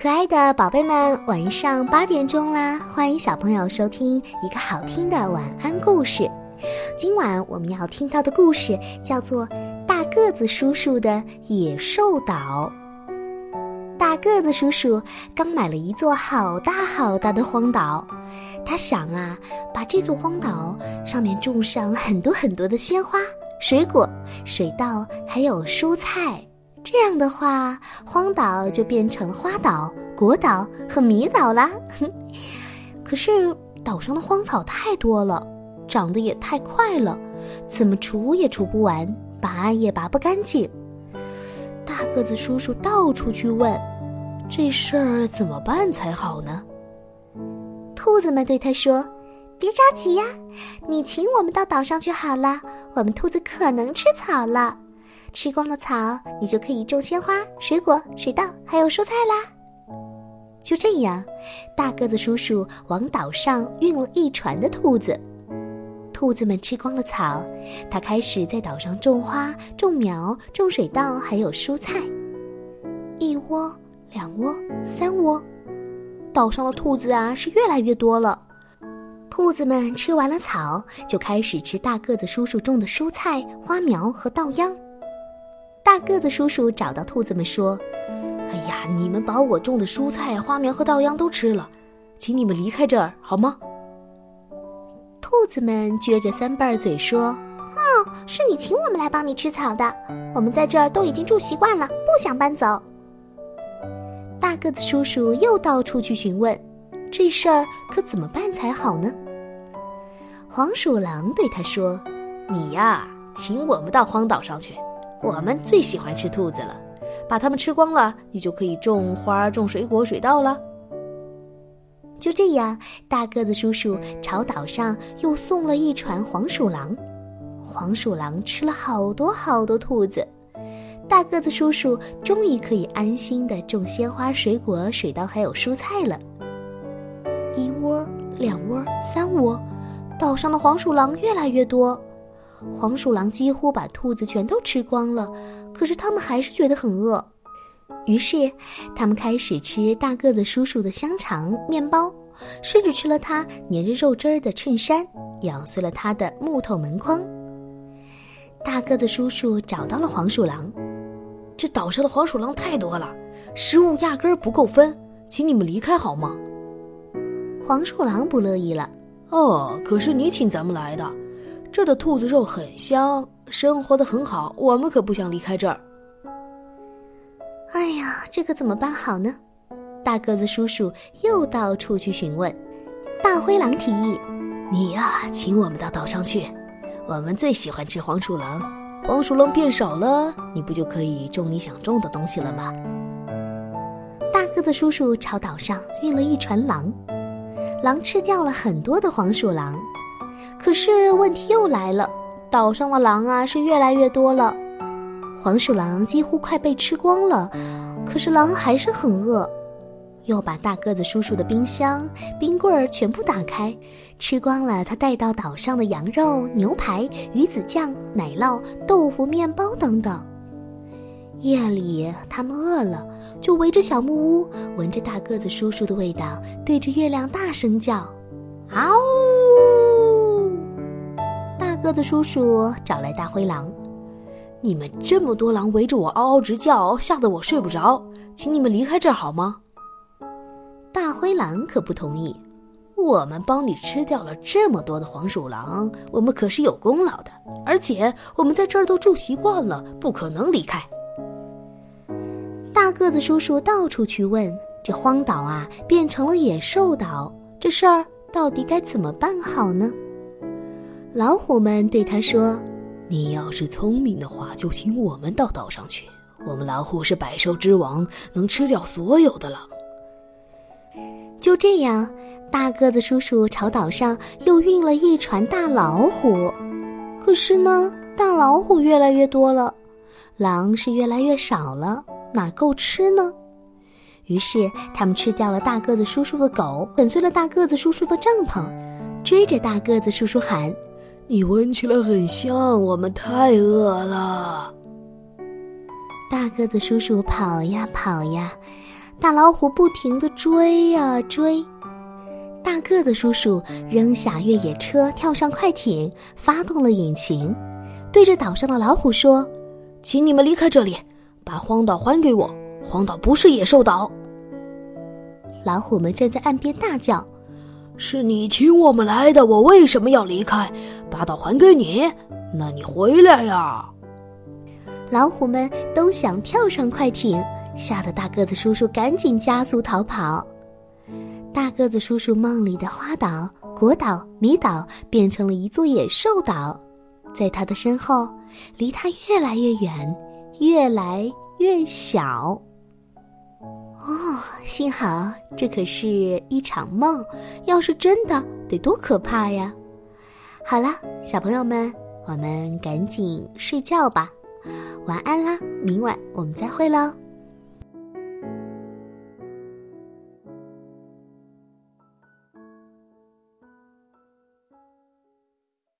可爱的宝贝们，晚上8点钟啦！欢迎小朋友收听一个好听的晚安故事。今晚我们要听到的故事叫做《大个子叔叔的野兽岛》。大个子叔叔刚买了一座好大好大的荒岛，他想啊，把这座荒岛上面种上很多很多的鲜花、水果、水稻还有蔬菜。这样的话，荒岛就变成花岛、果岛和米岛啦。可是岛上的荒草太多了，长得也太快了，怎么除也除不完，拔也拔不干净。大个子叔叔到处去问，这事儿怎么办才好呢？兔子们对他说，别着急呀，你请我们到岛上去好了，我们兔子可能吃草了，吃光了草，你就可以种鲜花、水果、水稻还有蔬菜啦。就这样，大个子叔叔往岛上运了一船的兔子。兔子们吃光了草，他开始在岛上种花、种苗、种水稻还有蔬菜。一窝、两窝、三窝，岛上的兔子啊是越来越多了。兔子们吃完了草，就开始吃大个子叔叔种的蔬菜、花苗和稻秧。大个子叔叔找到兔子们说，哎呀，你们把我种的蔬菜、花苗和稻秧都吃了，请你们离开这儿好吗？兔子们撅着3瓣嘴说，是你请我们来帮你吃草的，我们在这儿都已经住习惯了，不想搬走。大个子叔叔又到处去询问，这事儿可怎么办才好呢？黄鼠狼对他说，你呀，请我们到荒岛上去，我们最喜欢吃兔子了，把它们吃光了，你就可以种花、种水果、水稻了。就这样，大个子叔叔朝岛上又送了一船黄鼠狼。黄鼠狼吃了好多好多兔子，大个子叔叔终于可以安心地种鲜花、水果、水稻还有蔬菜了。一窝、两窝、三窝，岛上的黄鼠狼越来越多。黄鼠狼几乎把兔子全都吃光了，可是他们还是觉得很饿。于是他们开始吃大个子叔叔的香肠、面包，甚至吃了他粘着肉汁儿的衬衫，咬碎了他的木头门框。大个子叔叔找到了黄鼠狼，这岛上的黄鼠狼太多了，食物压根儿不够分，请你们离开好吗？黄鼠狼不乐意了，可是你请咱们来的，这儿的兔子肉很香，生活得很好，我们可不想离开这儿。哎呀，这可怎么办好呢？大个子叔叔又到处去询问。大灰狼提议，你呀，请我们到岛上去，我们最喜欢吃黄鼠狼，黄鼠狼变少了，你不就可以种你想种的东西了吗？大个子叔叔朝岛上运了一船狼，狼吃掉了很多的黄鼠狼。可是问题又来了，岛上的狼啊是越来越多了，黄鼠狼几乎快被吃光了，可是狼还是很饿，又把大个子叔叔的冰箱、冰棍儿全部打开，吃光了他带到岛上的羊肉、牛排、鱼子酱、奶酪、豆腐、面包等等。夜里他们饿了，就围着小木屋，闻着大个子叔叔的味道，对着月亮大声叫，嗷呜！大个子叔叔找来大灰狼，你们这么多狼围着我嗷嗷直叫，吓得我睡不着，请你们离开这儿好吗？大灰狼可不同意，我们帮你吃掉了这么多的黄鼠狼，我们可是有功劳的，而且我们在这儿都住习惯了，不可能离开。大个子叔叔到处去问，这荒岛啊变成了野兽岛，这事儿到底该怎么办好呢？老虎们对他说，你要是聪明的话，就请我们到岛上去，我们老虎是百兽之王，能吃掉所有的狼。就这样，大个子叔叔朝岛上又运了一船大老虎，可是呢，大老虎越来越多了，狼是越来越少了，哪够吃呢？于是他们吃掉了大个子叔叔的狗，粉碎了大个子叔叔的帐篷，追着大个子叔叔喊，你闻起来很香，我们太饿了。大个子叔叔跑呀跑呀，大老虎不停地追啊追。大个的叔叔扔下越野车，跳上快艇，发动了引擎，对着岛上的老虎说：请你们离开这里，把荒岛还给我，荒岛不是野兽岛。老虎们站在岸边大叫：是你请我们来的，我为什么要离开？把岛还给你，那你回来呀。老虎们都想跳上快艇，吓得大个子叔叔赶紧加速逃跑。大个子叔叔梦里的花岛、果岛、迷岛变成了一座野兽岛，在他的身后，离他越来越远，越来越小。哦，幸好这可是一场梦，要是真的得多可怕呀！好了，小朋友们，我们赶紧睡觉吧，晚安啦，明晚我们再会喽。